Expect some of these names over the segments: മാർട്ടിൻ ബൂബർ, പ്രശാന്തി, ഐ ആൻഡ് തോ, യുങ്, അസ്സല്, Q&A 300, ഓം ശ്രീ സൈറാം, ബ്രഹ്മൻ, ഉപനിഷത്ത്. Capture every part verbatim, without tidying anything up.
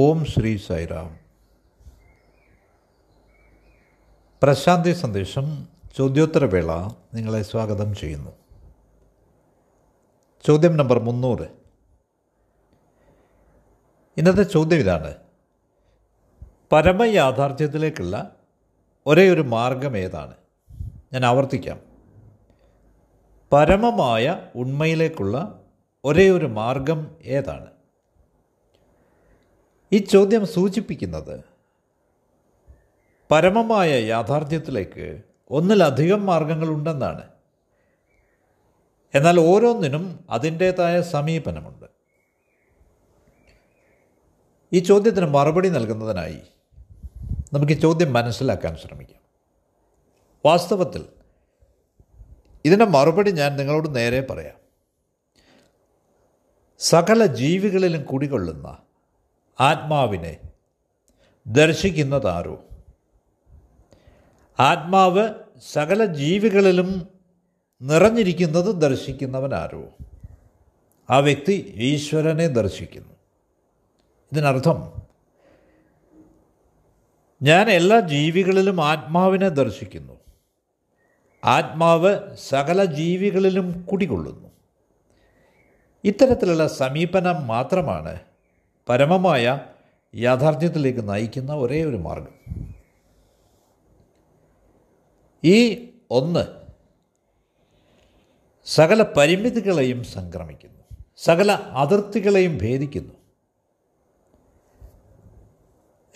ഓം ശ്രീ സൈറാം. പ്രശാന്തി സന്ദേശം ചോദ്യോത്തരവേള നിങ്ങളെ സ്വാഗതം ചെയ്യുന്നു. ചോദ്യം നമ്പർ മുന്നൂറ്. ഇന്നത്തെ ചോദ്യം ഇതാണ്: പരമയാഥാർത്ഥ്യത്തിലേക്കുള്ള ഒരേ ഒരു മാർഗം ഏതാണ്? ഞാൻ ആവർത്തിക്കാം. പരമമായ ഉണ്മയിലേക്കുള്ള ഒരേ ഒരു മാർഗം ഏതാണ്? ഈ ചോദ്യം സൂചിപ്പിക്കുന്നത് പരമമായ യാഥാർത്ഥ്യത്തിലേക്ക് ഒന്നിലധികം മാർഗങ്ങളുണ്ടെന്നാണ്. എന്നാൽ ഓരോന്നിനും അതിൻ്റേതായ സമീപനമുണ്ട്. ഈ ചോദ്യത്തിന് മറുപടി നൽകുന്നതിനായി നമുക്ക് ഈ ചോദ്യം മനസ്സിലാക്കാൻ ശ്രമിക്കാം. വാസ്തവത്തിൽ ഇതിൻ്റെ മറുപടി ഞാൻ നിങ്ങളോട് നേരെ പറയാം. സകല ജീവികളിലും കുടികൊള്ളുന്ന ആത്മാവിനെ ദർശിക്കുന്നതാരോ? ആത്മാവ് സകല ജീവികളിലും നിറഞ്ഞിരിക്കുന്നത് ദർശിക്കുന്നവനാരോ? ആ വ്യക്തി ഈശ്വരനെ ദർശിക്കുന്നു. ഇതിനർത്ഥം ഞാൻ എല്ലാ ജീവികളിലും ആത്മാവിനെ ദർശിക്കുന്നു. ആത്മാവ് സകല ജീവികളിലും കുടികൊള്ളുന്നു. ഇത്തരത്തിലുള്ള സമീപനം മാത്രമാണ് പരമമായ യാഥാർത്ഥ്യത്തിലേക്ക് നയിക്കുന്ന ഒരേ ഒരു മാർഗം. ഈ ഒന്ന് സകല പരിമിതികളെയും സംക്രമിക്കുന്നു, സകല അതിർത്തികളെയും ഭേദിക്കുന്നു.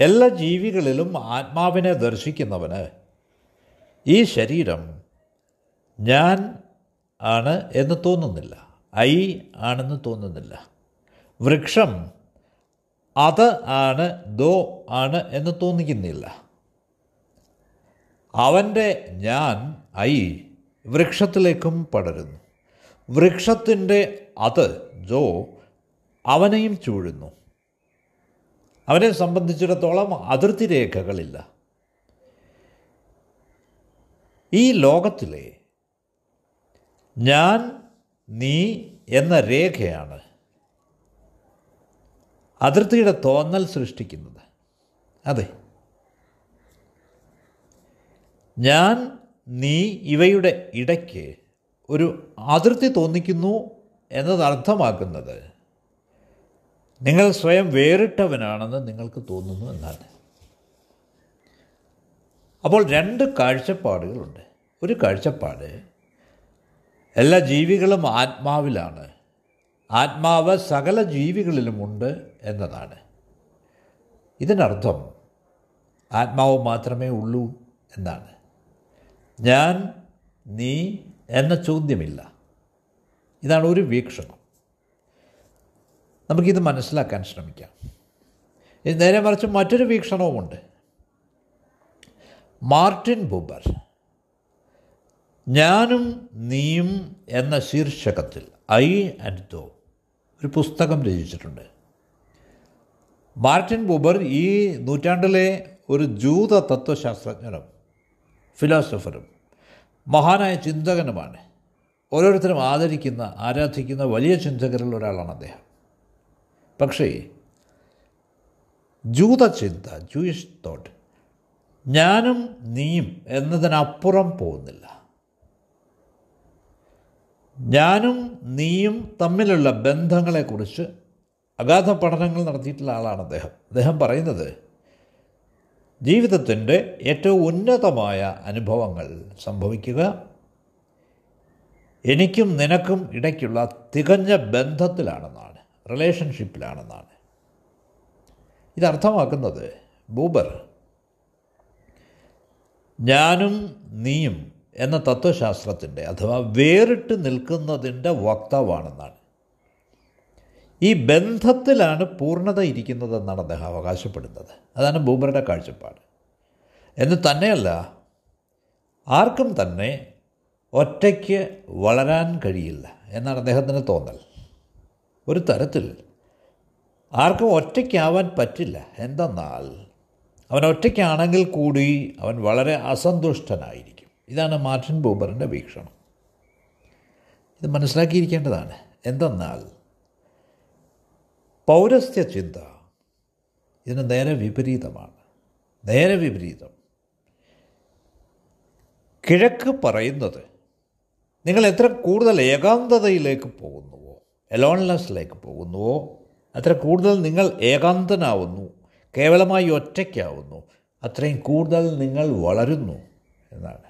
എല്ലാ ജീവികളിലും ആത്മാവിനെ ദർശിക്കുന്നവന് ഈ ശരീരം ഞാൻ ആണ് എന്ന് തോന്നുന്നില്ല, ഐ ആണെന്ന് തോന്നുന്നില്ല. വൃക്ഷം അത് ആണ്, ദോ ആണ് എന്ന് തോന്നിക്കുന്നില്ല. അവൻ്റെ ഞാൻ ഐ വൃക്ഷത്തിലേക്കും പടരുന്നു. വൃക്ഷത്തിൻ്റെ അത് ജോ അവനെയും ചൂഴുന്നു. അവനെ സംബന്ധിച്ചിടത്തോളം അതിർത്തി രേഖകളില്ല. ഈ ലോകത്തിലെ ഞാൻ നീ എന്ന രേഖയാണ് അതിർത്തിയുടെ തോന്നൽ സൃഷ്ടിക്കുന്നത്. അതെ, ഞാൻ നീ ഇവയുടെ ഇടയ്ക്ക് ഒരു അതിർത്തി തോന്നിക്കുന്നു എന്നത് അർത്ഥമാക്കുന്നത് നിങ്ങൾ സ്വയം വേറിട്ടവനാണെന്ന് നിങ്ങൾക്ക് തോന്നുന്നു എന്നാണ്. അപ്പോൾ രണ്ട് കാഴ്ചപ്പാടുകളുണ്ട്. ഒരു കാഴ്ചപ്പാട് എല്ലാ ജീവികളും ആത്മാവിലാണ്, ആത്മാവ് സകല ജീവികളിലുമുണ്ട് എന്നതാണ്. ഇതിനർത്ഥം ആത്മാവ് മാത്രമേ ഉള്ളൂ എന്നാണ്. ഞാൻ നീ എന്ന ചോദ്യമില്ല. ഇതാണ് ഒരു വീക്ഷണം. നമുക്കിത് മനസ്സിലാക്കാൻ ശ്രമിക്കാം. ഇത് നേരെ മറിച്ച് മറ്റൊരു വീക്ഷണവുമുണ്ട്. മാർട്ടിൻ ബൂബർ ഞാനും നീയും എന്ന ശീർഷകത്തിൽ ഐ ആൻഡ് തോ ഒരു പുസ്തകം രചിച്ചിട്ടുണ്ട്. മാർട്ടിൻ ബൂബർ ഈ നൂറ്റാണ്ടിലെ ഒരു ജൂത തത്വശാസ്ത്രജ്ഞനും ഫിലോസഫറും മഹാനായ ചിന്തകനുമാണ്. ഓരോരുത്തരും ആദരിക്കുന്ന ആരാധിക്കുന്ന വലിയ ചിന്തകരിൽ ഒരാളാണ് അദ്ദേഹം. പക്ഷേ ജൂതചിന്ത, ജൂയിഷ് തോട്ട്, ഞാനും നീയും എന്നതിനപ്പുറം പോകുന്നില്ല. ഞാനും നീയും തമ്മിലുള്ള ബന്ധങ്ങളെക്കുറിച്ച് അഗാധ പഠനങ്ങൾ നടത്തിയിട്ടുള്ള ആളാണ് അദ്ദേഹം. അദ്ദേഹം പറയുന്നത് ജീവിതത്തിൻ്റെ ഏറ്റവും ഉന്നതമായ അനുഭവങ്ങൾ സംഭവിക്കുക, എനിക്കും നിനക്കും ഇടയ്ക്കുള്ള തികഞ്ഞ ബന്ധത്തിലാണെന്നാണ്, റിലേഷൻഷിപ്പിലാണെന്നാണ്. ഇതർത്ഥമാക്കുന്നത് ബൂബർ ഞാനും നീയും എന്ന തത്വശാസ്ത്രത്തിൻ്റെ അഥവാ വേറിട്ട് നിൽക്കുന്നതിൻ്റെ വക്താവാണെന്നാണ്. ഈ ബന്ധത്തിലാണ് പൂർണ്ണത ഇരിക്കുന്നതെന്നാണ് അദ്ദേഹം അവകാശപ്പെടുന്നത്. അതാണ് ബൂബറുടെ കാഴ്ചപ്പാട്. എന്ന് തന്നെയല്ല, ആർക്കും തന്നെ ഒറ്റയ്ക്ക് വളരാൻ കഴിയില്ല എന്നാണ് അദ്ദേഹത്തിൻ്റെ തോന്നൽ. ഒരു തരത്തിൽ ആർക്കും ഒറ്റയ്ക്കാവാൻ പറ്റില്ല. എന്തെന്നാൽ അവൻ ഒറ്റയ്ക്കാണെങ്കിൽ കൂടി അവൻ വളരെ അസന്തുഷ്ടനായിരിക്കും. ഇതാണ് മാർട്ടിൻ ബൂബറിൻ്റെ വീക്ഷണം. ഇത് മനസ്സിലാക്കിയിരിക്കേണ്ടതാണ്. എന്തെന്നാൽ പൗരസ്ത്യ ചിന്ത ഇതിന് നേരെ വിപരീതമാണ്. നേരെ വിപരീതം. കിഴക്ക് പറയുന്നത് നിങ്ങൾ എത്ര കൂടുതൽ ഏകാന്തതയിലേക്ക് പോകുന്നുവോ, എലോൺലെസ്സിലേക്ക് പോകുന്നുവോ, അത്ര കൂടുതൽ നിങ്ങൾ ഏകാന്തനാവുന്നു, കേവലമായി ഒറ്റയ്ക്കാവുന്നു, അത്രയും കൂടുതൽ നിങ്ങൾ വളരുന്നു എന്നാണ്.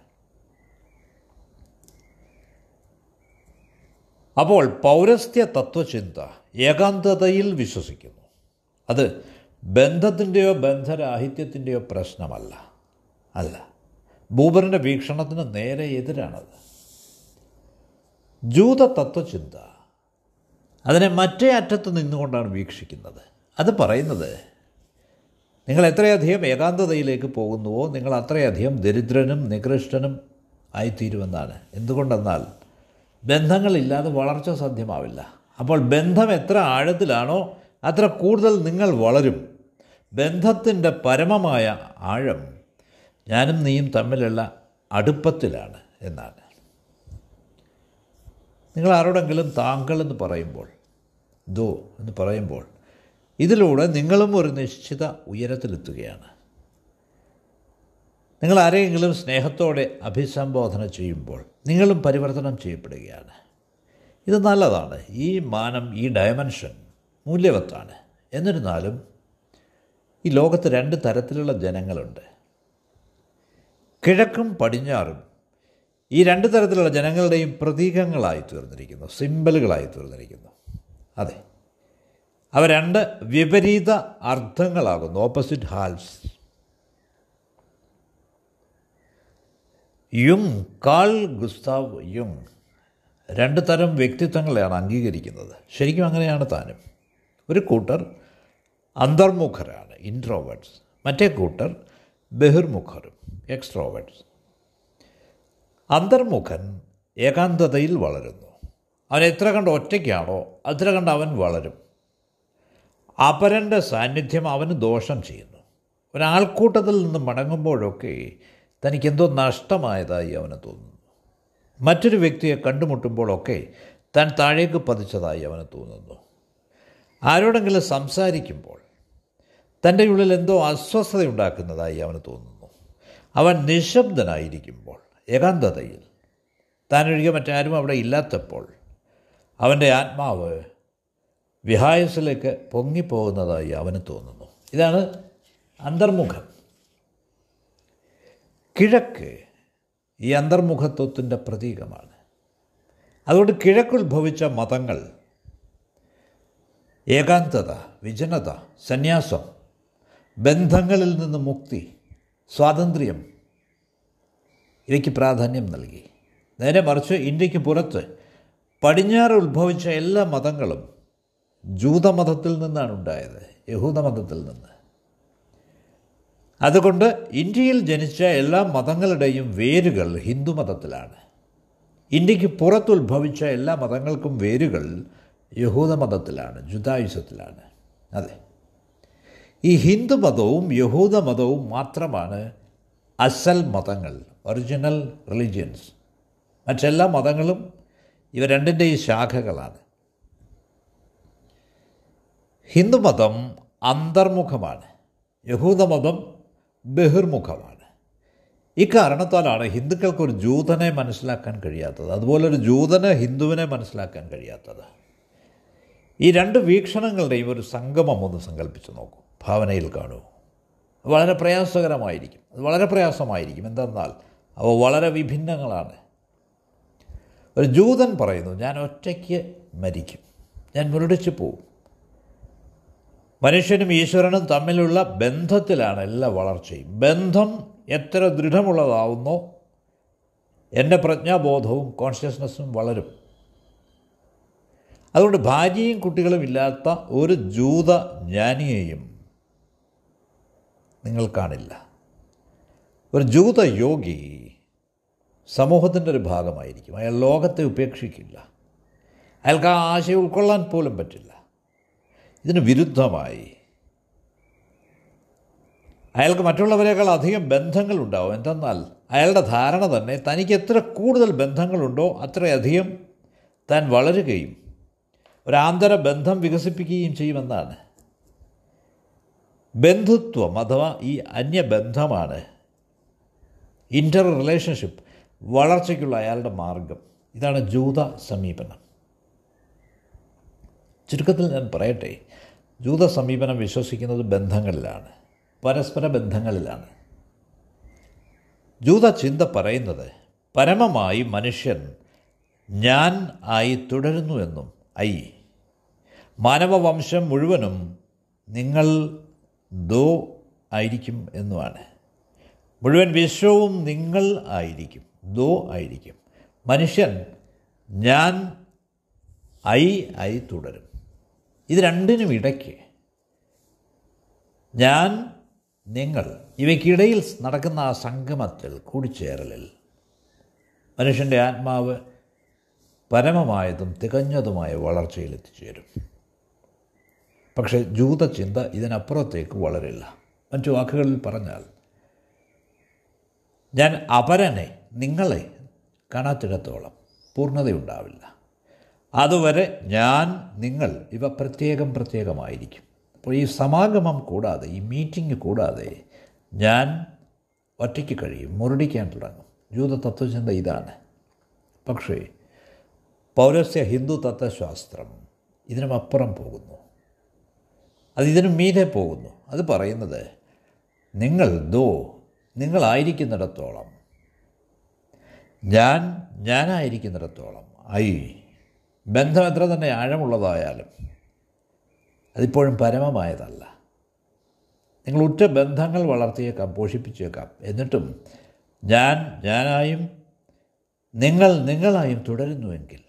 അപ്പോൾ പൗരസ്ത്യ തത്വചിന്ത ഏകാന്തതയിൽ വിശ്വസിക്കുന്നു. അത് ബന്ധത്തിൻ്റെയോ ബന്ധരാഹിത്യത്തിൻ്റെയോ പ്രശ്നമല്ല. അല്ല, ബൂബറിൻ്റെ വീക്ഷണത്തിന് നേരെ എതിരാണത്. ജൂത തത്വചിന്ത അതിനെ മറ്റേ അറ്റത്ത് നിന്നുകൊണ്ടാണ് വീക്ഷിക്കുന്നത്. അത് പറയുന്നത് നിങ്ങൾ എത്രയധികം ഏകാന്തതയിലേക്ക് പോകുന്നുവോ നിങ്ങൾ അത്രയധികം ദരിദ്രനും നികൃഷ്ടനും ആയിത്തീരുമെന്നാണ്. എന്തുകൊണ്ടെന്നാൽ ബന്ധങ്ങളില്ലാതെ വളർച്ച സാധ്യമാവില്ല. അപ്പോൾ ബന്ധം എത്ര ആഴത്തിലാണോ അത്ര കൂടുതൽ നിങ്ങൾ വളരും. ബന്ധത്തിൻ്റെ പരമമായ ആഴം ഞാനും നീയും തമ്മിലുള്ള അടുപ്പത്തിലാണ് എന്നാണ്. നിങ്ങൾ ആരോടെങ്കിലും താങ്കളെന്ന് പറയുമ്പോൾ, ദോ എന്ന് പറയുമ്പോൾ, ഇതിലൂടെ നിങ്ങളും ഒരു നിശ്ചിത ഉയരത്തിലെത്തുകയാണ്. നിങ്ങൾ ആരെയെങ്കിലും സ്നേഹത്തോടെ അഭിസംബോധന ചെയ്യുമ്പോൾ നിങ്ങളും പരിവർത്തനം ചെയ്യപ്പെടുകയാണ്. ഇത് നല്ലതാണ്. ഈ മാനം, ഈ ഡയമെൻഷൻ മൂല്യവത്താണ്. എന്നിരുന്നാലും ഈ ലോകത്ത് രണ്ട് തരത്തിലുള്ള ജനങ്ങളുണ്ട്. കിഴക്കും പടിഞ്ഞാറും ഈ രണ്ട് തരത്തിലുള്ള ജനങ്ങളുടെയും പ്രതീകങ്ങളായി തീർന്നിരിക്കുന്നു, സിംബലുകളായി തീർന്നിരിക്കുന്നു. അതെ, അവ രണ്ട് വിപരീത അർത്ഥങ്ങളാകുന്നു, ഓപ്പോസിറ്റ് ഹാൽസ്. യുങ്, കാൾ ഗുസ്താവ് യുങ് രണ്ട് തരം വ്യക്തിത്വങ്ങളെയാണ് അംഗീകരിക്കുന്നത്. ശരിക്കും അങ്ങനെയാണ് താനും. ഒരു കൂട്ടർ അന്തർമുഖരാണ്, ഇൻട്രോവേർട്സ്. മറ്റേ കൂട്ടർ ബഹിർമുഖരും, എക്സ്ട്രോവേർട്സ്. അന്തർമുഖൻ ഏകാന്തതയിൽ വളരുന്നു. അവൻ എത്ര കണ്ട് ഒറ്റയ്ക്കാണോ അത്ര കണ്ട് അവൻ വളരും. അപരൻ്റെ സാന്നിധ്യം അവന് ദോഷം ചെയ്യുന്നു. ഒരാൾക്കൂട്ടത്തിൽ നിന്ന് മടങ്ങുമ്പോഴൊക്കെ തനിക്കെന്തോ നഷ്ടമായതായി അവന് തോന്നുന്നു. മറ്റൊരു വ്യക്തിയെ കണ്ടുമുട്ടുമ്പോഴൊക്കെ താൻ താഴേക്ക് പതിച്ചതായി അവന് തോന്നുന്നു. ആരോടെങ്കിലും സംസാരിക്കുമ്പോൾ തൻ്റെ ഉള്ളിൽ എന്തോ അസ്വസ്ഥതയുണ്ടാക്കുന്നതായി അവന് തോന്നുന്നു. അവൻ നിശബ്ദനായിരിക്കുമ്പോൾ, ഏകാന്തതയിൽ താനൊഴികെ മറ്റാരും അവിടെ ഇല്ലാത്തപ്പോൾ അവൻ്റെ ആത്മാവ് വിഹായസിലേക്ക് പൊങ്ങിപ്പോകുന്നതായി അവന് തോന്നുന്നു. ഇതാണ് അന്തർമുഖം. കിഴക്ക് ഈ അന്തർമുഖത്വത്തിൻ്റെ പ്രതീകമാണ്. അതുകൊണ്ട് കിഴക്കുത്ഭവിച്ച മതങ്ങൾ ഏകാന്തത, വിജനത, സന്യാസം, ബന്ധങ്ങളിൽ നിന്ന് മുക്തി, സ്വാതന്ത്ര്യം ഇവയ്ക്ക് പ്രാധാന്യം നൽകി. നേരെ മറിച്ച് ഇന്ത്യക്ക് പുറത്ത് പടിഞ്ഞാറ് ഉത്ഭവിച്ച എല്ലാ മതങ്ങളും ജൂതമതത്തിൽ നിന്നാണ് ഉണ്ടായത്, യഹൂദമതത്തിൽ നിന്ന്. അതുകൊണ്ട് ഇന്ത്യയിൽ ജനിച്ച എല്ലാ മതങ്ങളുടെയും വേരുകൾ ഹിന്ദുമതത്തിലാണ്. ഇന്ത്യക്ക് പുറത്തുത്ഭവിച്ച എല്ലാ മതങ്ങൾക്കും വേരുകൾ യഹൂദമതത്തിലാണ്, ജുദായുസത്തിലാണ്. അതെ, ഈ ഹിന്ദുമതവും യഹൂദമതവും മാത്രമാണ് അസൽ മതങ്ങൾ, ഒറിജിനൽ റിലിജിയൻസ്. മറ്റെല്ലാ മതങ്ങളും ഇവ രണ്ടിൻ്റെയും ശാഖകളാണ്. ഹിന്ദുമതം അന്തർമുഖമാണ്, യഹൂദമതം ബഹിർമുഖമാണ്. ഇക്കാരണത്താലാണ് ഹിന്ദുക്കൾക്കൊരു ജൂതനെ മനസ്സിലാക്കാൻ കഴിയാത്തത്, അതുപോലൊരു ജൂതന് ഹിന്ദുവിനെ മനസ്സിലാക്കാൻ കഴിയാത്തത്. ഈ രണ്ട് വീക്ഷണങ്ങളുടെയും ഒരു സംഗമം ഒന്ന് സങ്കല്പിച്ച് നോക്കൂ, ഭാവനയിൽ കാണൂ. വളരെ പ്രയാസകരമായിരിക്കും, അത് വളരെ പ്രയാസമായിരിക്കും. എന്തെന്നാൽ അവ വളരെ വിഭിന്നങ്ങളാണ്. ഒരു ജൂതൻ പറയുന്നു, ഞാൻ ഒറ്റയ്ക്ക് മരിക്കും, ഞാൻ മുരടിച്ച് പോവും. മനുഷ്യനും ഈശ്വരനും തമ്മിലുള്ള ബന്ധത്തിലാണ് എല്ലാ വളർച്ചയും. ബന്ധം എത്ര ദൃഢമുള്ളതാവുന്നോ എൻ്റെ പ്രജ്ഞാബോധവും കോൺഷ്യസ്നസ്സും വളരും. അതുകൊണ്ട് ഭാര്യയും കുട്ടികളും ഇല്ലാത്ത ഒരു ജൂത ജ്ഞാനിയെയും നിങ്ങൾ കാണില്ല. ഒരു ജൂത യോഗി സമൂഹത്തിൻ്റെ ഒരു ഭാഗമായിരിക്കും. അയാൾ ലോകത്തെ ഉപേക്ഷിക്കില്ല, അയാൾക്ക് ആ ആശയം ഉൾക്കൊള്ളാൻ പോലും പറ്റില്ല. ഇതിന് വിരുദ്ധമായി അയാൾക്ക് മറ്റുള്ളവരെക്കാൾ അധികം ബന്ധങ്ങളുണ്ടാവും. എന്തെന്നാൽ അയാളുടെ ധാരണ തന്നെ തനിക്ക് എത്ര കൂടുതൽ ബന്ധങ്ങളുണ്ടോ അത്രയധികം താൻ വളരുകയും ഒരാന്തര ബന്ധം വികസിപ്പിക്കുകയും ചെയ്യുമെന്നാണ്. ബന്ധുത്വം അഥവാ ഈ അന്യബന്ധമാണ് ഇൻ്റർ റിലേഷൻഷിപ്പ് വളർച്ചയ്ക്കുള്ള അയാളുടെ മാർഗം. ഇതാണ് ജൂത സമീപനം. ചുരുക്കത്തിൽ ഞാൻ പറയട്ടെ, ജൂത സമീപനം വിശ്വസിക്കുന്നത് ബന്ധങ്ങളിലാണ്, പരസ്പര ബന്ധങ്ങളിലാണ്. ജൂത ചിന്ത പറയുന്നത് പരമമായി മനുഷ്യൻ ഞാൻ ആയി തുടരുന്നുവെന്നും ഐ മാനവവംശം മുഴുവനും നിങ്ങൾ ദോ ആയിരിക്കും എന്നുമാണ്. മുഴുവൻ വിശ്വവും നിങ്ങൾ ആയിരിക്കും, ദോ ആയിരിക്കും. മനുഷ്യൻ ഞാൻ ഐ ആയി തുടരും. ഇത് രണ്ടിനും ഇടയ്ക്ക് ഞാൻ നിങ്ങൾ ഇവയ്ക്കിടയിൽ നടക്കുന്ന ആ സംഗമത്തിൽ കൂടിച്ചേരലിൽ മനുഷ്യൻ്റെ ആത്മാവ് പരമമായതും തികഞ്ഞതുമായ വളർച്ചയിൽ എത്തിച്ചേരും. പക്ഷേ ജൂതചിന്ത ഇതിനപ്പുറത്തേക്ക് വളരില്ല. മറ്റു വാക്കുകളിൽ പറഞ്ഞാൽ ഞാൻ അപരനെ നിങ്ങളെ കാണാത്തിടത്തോളം പൂർണ്ണതയുണ്ടാവില്ല. അതുവരെ ഞാൻ നിങ്ങൾ ഇവ പ്രത്യേകം പ്രത്യേകമായിരിക്കും. അപ്പോൾ ഈ സമാഗമം കൂടാതെ, ഈ മീറ്റിംഗ് കൂടാതെ ഞാൻ ഒറ്റയ്ക്ക് കഴിയും, മുരടിക്കാൻ തുടങ്ങും. ജൂത തത്വചിന്ത ഇതാണ്. പക്ഷേ പൗരസ്യ ഹിന്ദു തത്വശാസ്ത്രം ഇതിനും അപ്പുറം പോകുന്നു, അത് ഇതിനും മീതെ പോകുന്നു. അത് പറയുന്നത് നിങ്ങൾ ദോ നിങ്ങളായിരിക്കുന്നിടത്തോളം, ഞാൻ ഞാനായിരിക്കുന്നിടത്തോളം ഐ, ബന്ധം എത്ര തന്നെ ആഴമുള്ളതായാലും അതിപ്പോഴും പരമമായതല്ല. നിങ്ങൾ ഉറ്റ ബന്ധങ്ങൾ വളർത്തിയേക്കാം, പോഷിപ്പിച്ചേക്കാം, എന്നിട്ടും ഞാൻ ഞാനായും നിങ്ങൾ നിങ്ങളായും തുടരുന്നുവെങ്കിൽ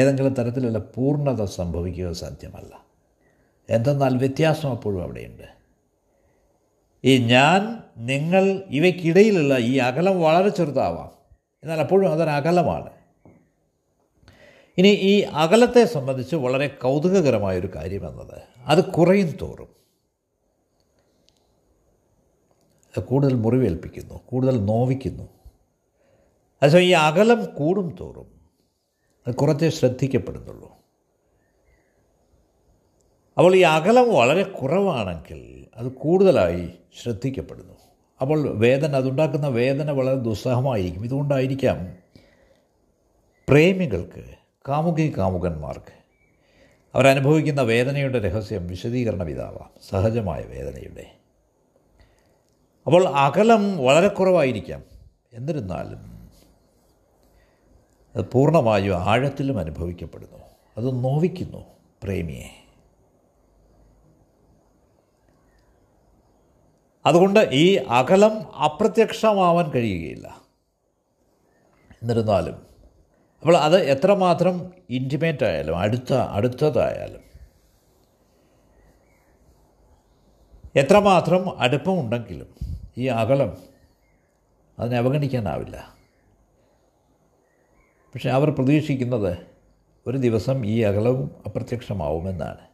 ഏതെങ്കിലും തരത്തിലുള്ള പൂർണ്ണത സംഭവിക്കുക സാധ്യമല്ല. എന്തെന്നാൽ വ്യത്യാസം അപ്പോഴും അവിടെയുണ്ട്. ഈ ഞാൻ നിങ്ങൾ ഇവയ്ക്കിടയിലുള്ള ഈ അകലം വളരെ ചെറുതാവാം, എന്നാൽ അപ്പോഴും അതൊരു അകലമാണ്. ഇനി ഈ അകലത്തെ സംബന്ധിച്ച് വളരെ കൗതുകകരമായൊരു കാര്യം എന്നത് അത് കുറയും തോറും കൂടുതൽ മുറിവേൽപ്പിക്കുന്നു, കൂടുതൽ നോവിക്കുന്നു. അതേസമയം ഈ അകലം കൂടും തോറും അത് കുറച്ചേ ശ്രദ്ധിക്കപ്പെടുന്നുള്ളൂ. അപ്പോൾ ഈ അകലം വളരെ കുറവാണെങ്കിൽ അത് കൂടുതലായി ശ്രദ്ധിക്കപ്പെടുന്നു. അപ്പോൾ വേദന, അതുണ്ടാക്കുന്ന വേദന വളരെ ദുസ്സഹമായിരിക്കും. ഇതുകൊണ്ടായിരിക്കാം പ്രേമികൾക്ക്, കാമുകി കാമുകന്മാർക്ക് അവരനുഭവിക്കുന്ന വേദനയുടെ രഹസ്യം വിശദീകരണം ഇതാവാം, സഹജമായ വേദനയുടെ. അപ്പോൾ അകലം വളരെ കുറവായിരിക്കാം, എന്നിരുന്നാലും അത് പൂർണ്ണമായും ആഴത്തിലും അനുഭവിക്കപ്പെടുന്നു. അത് നോവിക്കുന്നു പ്രേമിയെ. അതുകൊണ്ട് ഈ അകലം അപ്രത്യക്ഷമാവാൻ കഴിയുകയില്ല, എന്നിരുന്നാലും അപ്പോൾ അത് എത്രമാത്രം ഇൻറ്റിമേറ്റ് ആയാലും, അടുത്ത അടുത്തതായാലും, എത്രമാത്രം അടുപ്പമുണ്ടെങ്കിലും ഈ അകലം അതിനെ അവഗണിക്കാനാവില്ല. പക്ഷെ അവർ പ്രതീക്ഷിക്കുന്നത് ഒരു ദിവസം ഈ അകലവും അപ്രത്യക്ഷമാവുമെന്നാണ്.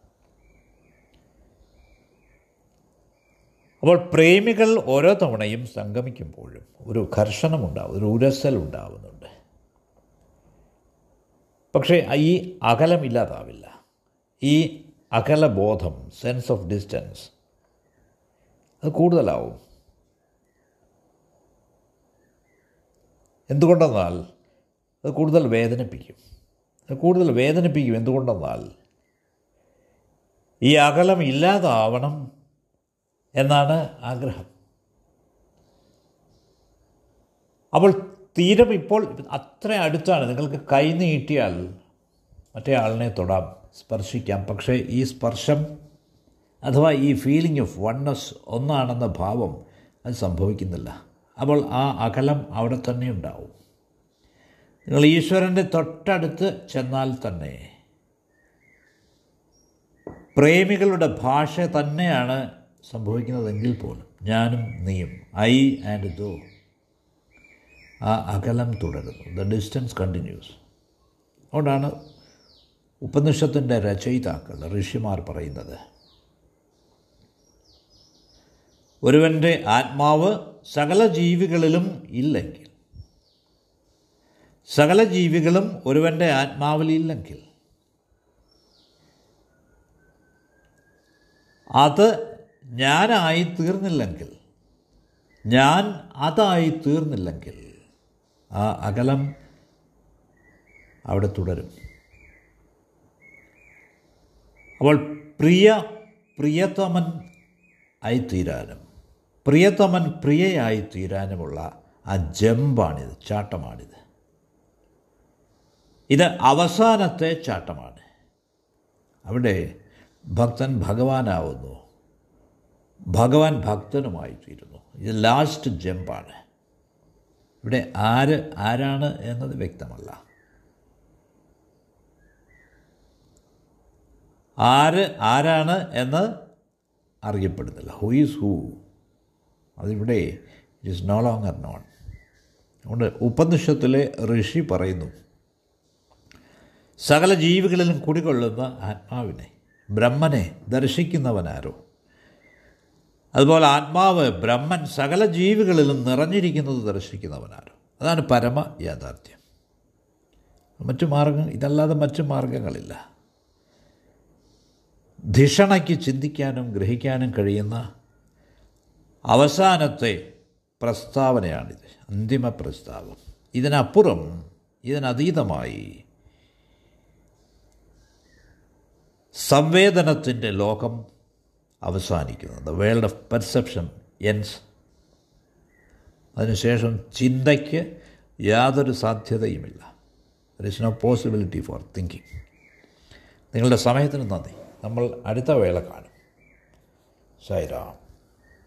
അപ്പോൾ പ്രേമികൾ ഓരോ തവണയും സംഗമിക്കുമ്പോഴും ഒരു ഘർഷണമുണ്ടാവും, ഒരു ഉരസൽ ഉണ്ടാവുന്നുണ്ട്. പക്ഷേ ഈ അകലം ഇല്ലാതാവില്ല. ഈ അകലബോധം, സെൻസ് ഓഫ് ഡിസ്റ്റൻസ്, അത് കൂടുതലാവും. എന്തുകൊണ്ടെന്നാൽ അത് കൂടുതൽ വേദനിപ്പിക്കും, അത് കൂടുതൽ വേദനിപ്പിക്കും എന്തുകൊണ്ടെന്നാൽ ഈ അകലം ഇല്ലാതാവണം എന്നാണ് ആഗ്രഹം. അപ്പോൾ തീരം ഇപ്പോൾ അത്ര അടുത്താണ്, നിങ്ങൾക്ക് കൈ നീട്ടിയാൽ മറ്റേ ആളിനെ തൊടാം, സ്പർശിക്കാം. പക്ഷേ ഈ സ്പർശം അഥവാ ഈ ഫീലിംഗ് ഓഫ് വൺനെസ്, ഒന്നാണെന്ന ഭാവം, അത് സംഭവിക്കുന്നില്ല. അപ്പോൾ ആ അകലം അവിടെ തന്നെ ഉണ്ടാവും. നിങ്ങൾ ഈശ്വരൻ്റെ തൊട്ടടുത്ത് ചെന്നാൽ തന്നെ പ്രേമികളുടെ ഭാഷ തന്നെയാണ് സംഭവിക്കുന്നതെങ്കിൽ പോലും ഞാനും നീയും, ഐ ആൻഡ് തോ, ആ അകലം തുടരുന്നു, ദ ഡിസ്റ്റൻസ് കണ്ടിന്യൂസ്. അതുകൊണ്ടാണ് ഉപനിഷത്തിൻ്റെ രചയിതാക്കൾ, ഋഷിമാർ പറയുന്നത് ഒരുവൻ്റെ ആത്മാവ് സകല ജീവികളിലും ഇല്ലെങ്കിൽ, സകല ജീവികളും ഒരുവൻ്റെ ആത്മാവിലില്ലെങ്കിൽ, അത് ഞാനായി തീർന്നില്ലെങ്കിൽ, ഞാൻ അതായി തീർന്നില്ലെങ്കിൽ ആ അകലം അവിടെ തുടരും. അപ്പോൾ പ്രിയ പ്രിയതമൻ ആയിത്തീരാനും പ്രിയതമൻ പ്രിയയായി തീരാനുമുള്ള ആ ജമ്പാണിത്, ചാട്ടമാണിത്. ഇത് അവസാനത്തെ ചാട്ടമാണ്. അവിടെ ഭക്തൻ ഭഗവാനാവുന്നു, ഭഗവാൻ ഭക്തനുമായി തീരുന്നു. ഇത് ലാസ്റ്റ് ജമ്പാണ്. ഇവിടെ ആര് ആരാണ് എന്നത് വ്യക്തമല്ല. ആര് ആരാണ് എന്ന് അറിയപ്പെടുന്നില്ല. ഹൂ ഈസ് ഹൂ, അതിവിടെ it is no longer known. അതുകൊണ്ട് ഉപനിഷത്തിലെ ഋഷി പറയുന്നു, സകല ജീവികളിലും കുടികൊള്ളുന്ന ആത്മാവിനെ, ബ്രഹ്മനെ ദർശിക്കുന്നവനാരോ? അതുപോലെ ആത്മാവ് ബ്രഹ്മൻ സകല ജീവികളിലും നിറഞ്ഞിരിക്കുന്നത് ദർശിക്കുന്നവനാരോ? അതാണ് പരമ യാഥാർത്ഥ്യം. മറ്റു മാർഗം ഇതല്ലാതെ മറ്റു മാർഗങ്ങളില്ല. ധിഷണയ്ക്ക് ചിന്തിക്കാനും ഗ്രഹിക്കാനും കഴിയുന്ന അവസാനത്തെ പ്രസ്താവനയാണിത്, അന്തിമ പ്രസ്താവം. ഇതിനപ്പുറം, ഇതിനതീതമായി സംവേദനത്തിൻ്റെ ലോകം അവസാനിക്കുന്നു. The world of perception ends. അതിനുശേഷം ചിന്തയ്ക്ക് യാതൊരു സാധ്യതയുമില്ല. There is no possibility for thinking. നിങ്ങളുടെ സമയത്തിന് നന്ദി. നമ്മൾ അടുത്ത വേള കാണും. സൈറാം.